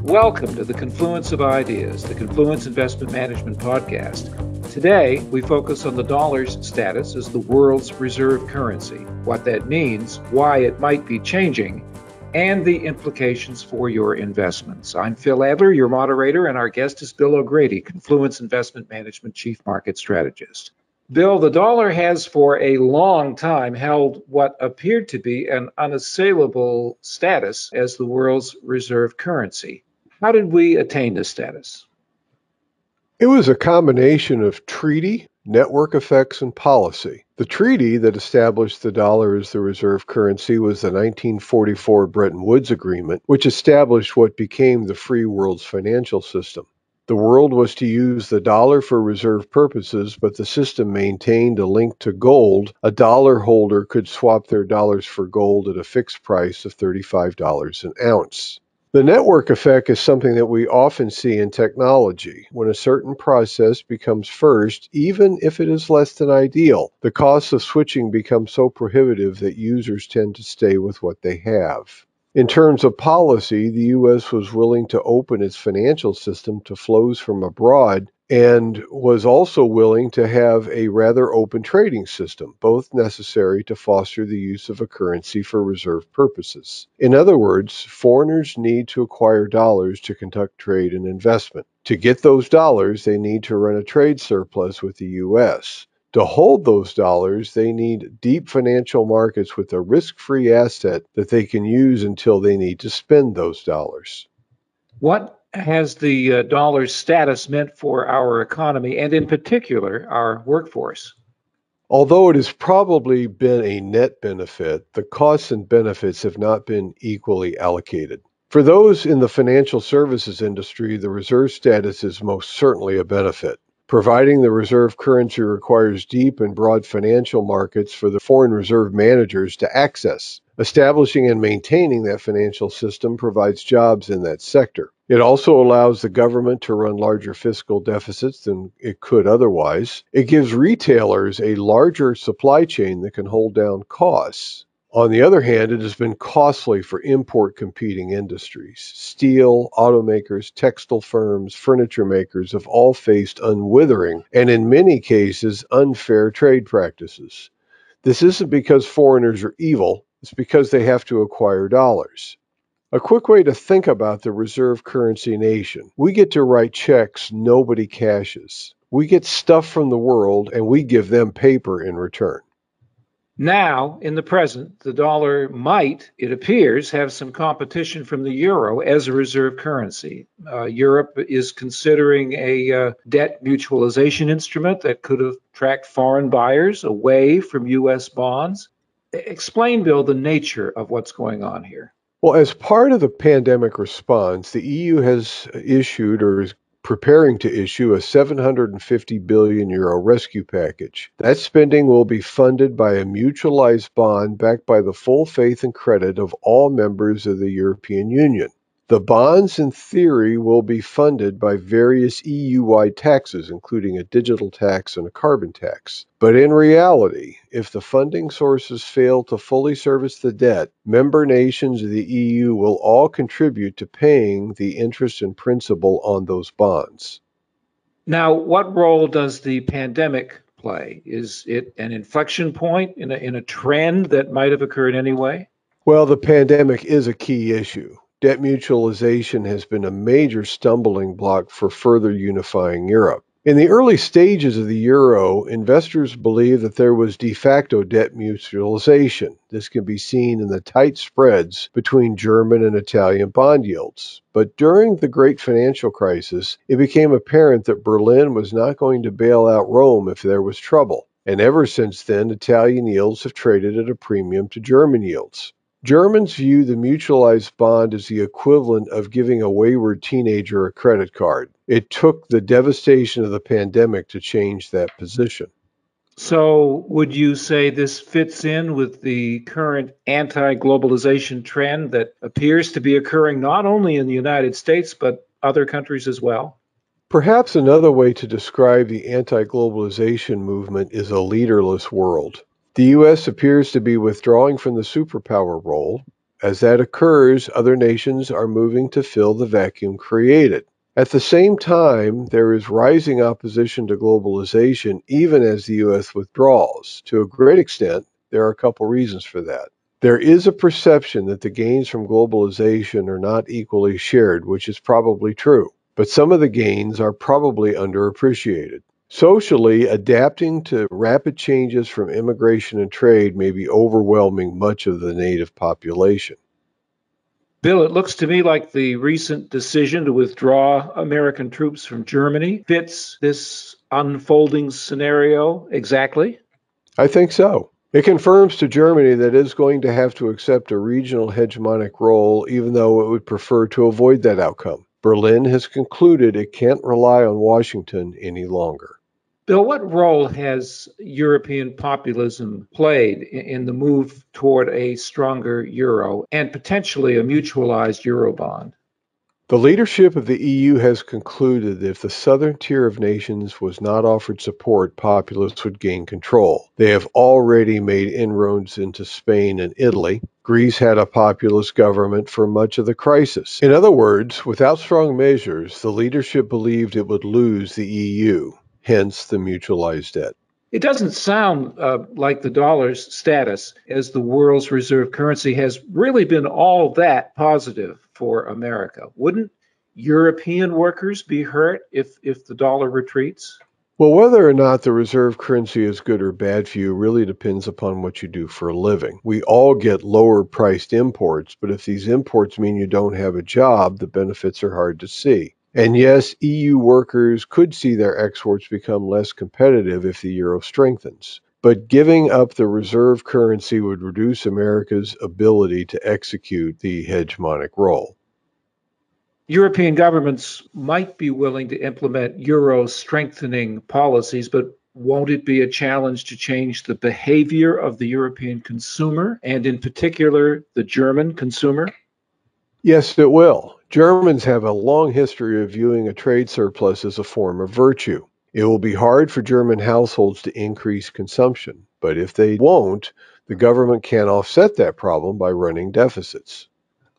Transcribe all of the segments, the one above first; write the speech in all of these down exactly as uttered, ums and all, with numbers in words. Welcome to the Confluence of Ideas, the Confluence Investment Management Podcast. Today, we focus on the dollar's status as the world's reserve currency, what that means, why it might be changing, and the implications for your investments. I'm Phil Adler, your moderator, and our guest is Bill O'Grady, Confluence Investment Management Chief Market Strategist. Bill, the dollar has for a long time held what appeared to be an unassailable status as the world's reserve currency. How did we attain this status? It was a combination of treaty, network effects, and policy. The treaty that established the dollar as the reserve currency was the nineteen forty-four Bretton Woods Agreement, which established what became the free world's financial system. The world was to use the dollar for reserve purposes, but the system maintained a link to gold. A dollar holder could swap their dollars for gold at a fixed price of thirty-five dollars an ounce. The network effect is something that we often see in technology. When a certain process becomes first, even if it is less than ideal, the cost of switching becomes so prohibitive that users tend to stay with what they have. In terms of policy, the U S was willing to open its financial system to flows from abroad and was also willing to have a rather open trading system, both necessary to foster the use of a currency for reserve purposes. In other words, foreigners need to acquire dollars to conduct trade and investment. To get those dollars, they need to run a trade surplus with the U S To hold those dollars, they need deep financial markets with a risk-free asset that they can use until they need to spend those dollars. What has the uh, dollar's status meant for our economy and, in particular, our workforce? Although it has probably been a net benefit, the costs and benefits have not been equally allocated. For those in the financial services industry, the reserve status is most certainly a benefit. Providing the reserve currency requires deep and broad financial markets for the foreign reserve managers to access. Establishing and maintaining that financial system provides jobs in that sector. It also allows the government to run larger fiscal deficits than it could otherwise. It gives retailers a larger supply chain that can hold down costs. On the other hand, it has been costly for import competing industries. Steel, automakers, textile firms, furniture makers have all faced unwithering and, in many cases, unfair trade practices. This isn't because foreigners are evil, it's because they have to acquire dollars. A quick way to think about the reserve currency nation: we get to write checks nobody cashes. We get stuff from the world and we give them paper in return. Now, in the present, the dollar might, it appears, have some competition from the euro as a reserve currency. Uh, Europe is considering a uh, debt mutualization instrument that could attract foreign buyers away from U S bonds. Explain, Bill, the nature of what's going on here. Well, as part of the pandemic response, the E U has issued or is preparing to issue a seven hundred fifty billion euro rescue package. That spending will be funded by a mutualized bond backed by the full faith and credit of all members of the European Union. The bonds, in theory, will be funded by various E U-wide taxes, including a digital tax and a carbon tax. But in reality, if the funding sources fail to fully service the debt, member nations of the E U will all contribute to paying the interest and principal on those bonds. Now, what role does the pandemic play? Is it an inflection point in a, in a trend that might have occurred anyway? Well, the pandemic is a key issue. Debt mutualization has been a major stumbling block for further unifying Europe. In the early stages of the euro, investors believed that there was de facto debt mutualization. This can be seen in the tight spreads between German and Italian bond yields. But during the great financial crisis, it became apparent that Berlin was not going to bail out Rome if there was trouble. And ever since then, Italian yields have traded at a premium to German yields. Germans view the mutualized bond as the equivalent of giving a wayward teenager a credit card. It took the devastation of the pandemic to change that position. So would you say this fits in with the current anti-globalization trend that appears to be occurring not only in the United States, but other countries as well? Perhaps another way to describe the anti-globalization movement is a leaderless world. The U S appears to be withdrawing from the superpower role. As that occurs, other nations are moving to fill the vacuum created. At the same time, there is rising opposition to globalization even as the U S withdraws. To a great extent, there are a couple reasons for that. There is a perception that the gains from globalization are not equally shared, which is probably true. But some of the gains are probably underappreciated. Socially, adapting to rapid changes from immigration and trade may be overwhelming much of the native population. Bill, it looks to me like the recent decision to withdraw American troops from Germany fits this unfolding scenario exactly. I think so. It confirms to Germany that it is going to have to accept a regional hegemonic role, even though it would prefer to avoid that outcome. Berlin has concluded it can't rely on Washington any longer. Bill, what role has European populism played in the move toward a stronger euro and potentially a mutualized eurobond? The leadership of the E U has concluded that if the southern tier of nations was not offered support, populists would gain control. They have already made inroads into Spain and Italy. Greece had a populist government for much of the crisis. In other words, without strong measures, the leadership believed it would lose the E U, hence the mutualized debt. It doesn't sound uh, like the dollar's status as the world's reserve currency has really been all that positive for America. Wouldn't European workers be hurt if, if the dollar retreats? Well, whether or not the reserve currency is good or bad for you really depends upon what you do for a living. We all get lower-priced imports, but if these imports mean you don't have a job, the benefits are hard to see. And yes, E U workers could see their exports become less competitive if the euro strengthens. But giving up the reserve currency would reduce America's ability to execute the hegemonic role. European governments might be willing to implement euro-strengthening policies, but won't it be a challenge to change the behavior of the European consumer, and in particular, the German consumer? Yes, it will. Germans have a long history of viewing a trade surplus as a form of virtue. It will be hard for German households to increase consumption, but if they won't, the government can't offset that problem by running deficits.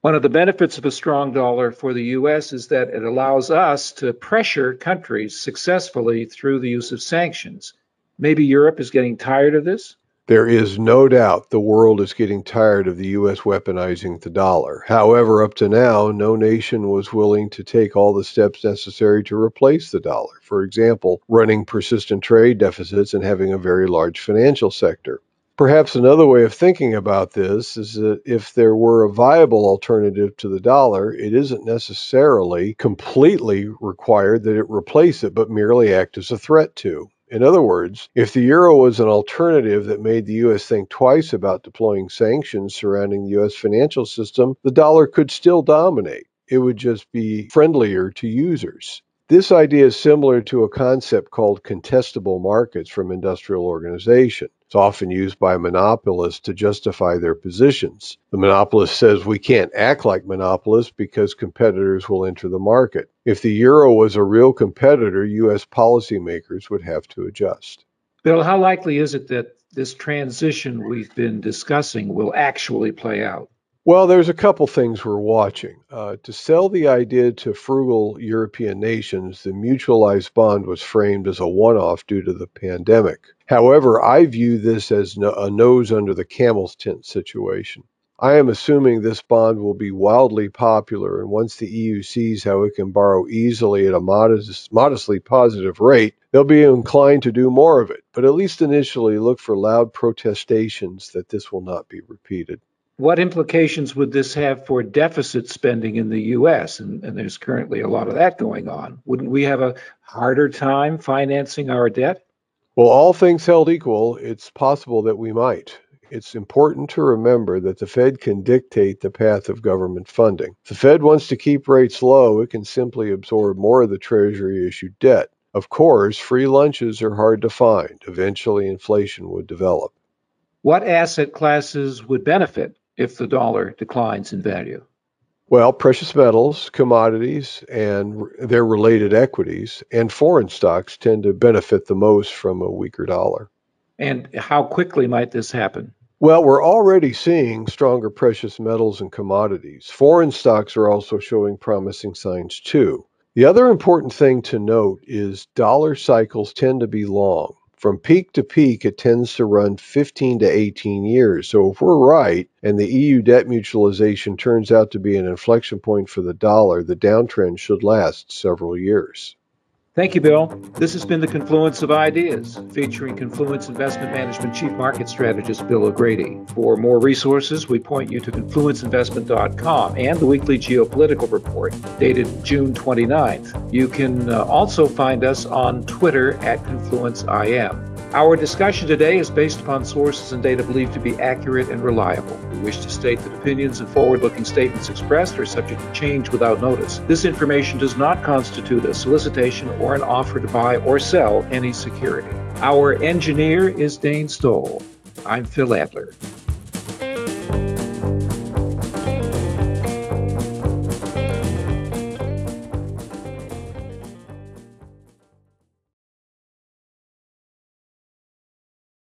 One of the benefits of a strong dollar for the U S is that it allows us to pressure countries successfully through the use of sanctions. Maybe Europe is getting tired of this? There is no doubt the world is getting tired of the U S weaponizing the dollar. However, up to now, no nation was willing to take all the steps necessary to replace the dollar. For example, running persistent trade deficits and having a very large financial sector. Perhaps another way of thinking about this is that if there were a viable alternative to the dollar, it isn't necessarily completely required that it replace it, but merely act as a threat to. In other words, if the euro was an alternative that made the U S think twice about deploying sanctions surrounding the U S financial system, the dollar could still dominate. It would just be friendlier to users. This idea is similar to a concept called contestable markets from industrial organization. It's often used by monopolists to justify their positions. The monopolist says we can't act like monopolists because competitors will enter the market. If the euro was a real competitor, U S policymakers would have to adjust. Bill, how likely is it that this transition we've been discussing will actually play out? Well, there's a couple things we're watching. Uh, to sell the idea to frugal European nations, the mutualized bond was framed as a one-off due to the pandemic. However, I view this as no, a nose under the camel's tent situation. I am assuming this bond will be wildly popular, and once the E U sees how it can borrow easily at a modest, modestly positive rate, they'll be inclined to do more of it. But at least initially, look for loud protestations that this will not be repeated. What implications would this have for deficit spending in the U S? And, and there's currently a lot of that going on. Wouldn't we have a harder time financing our debt? Well, all things held equal, it's possible that we might. It's important to remember that the Fed can dictate the path of government funding. If the Fed wants to keep rates low, it can simply absorb more of the Treasury-issued debt. Of course, free lunches are hard to find. Eventually, inflation would develop. What asset classes would benefit if the dollar declines in value? Well, precious metals, commodities, and their related equities and foreign stocks tend to benefit the most from a weaker dollar. And how quickly might this happen? Well, we're already seeing stronger precious metals and commodities. Foreign stocks are also showing promising signs too. The other important thing to note is dollar cycles tend to be long. From peak to peak, it tends to run fifteen to eighteen years. So if we're right and the E U debt mutualization turns out to be an inflection point for the dollar, the downtrend should last several years. Thank you, Bill. This has been the Confluence of Ideas, featuring Confluence Investment Management Chief Market Strategist Bill O'Grady. For more resources, we point you to confluence investment dot com and the weekly geopolitical report dated June twenty-ninth. You can uh, also find us on Twitter at confluence I M. Our discussion today is based upon sources and data believed to be accurate and reliable. We wish to state that opinions and forward-looking statements expressed are subject to change without notice. This information does not constitute a solicitation or or an offer to buy or sell any security. Our engineer is Dane Stoll. I'm Phil Adler.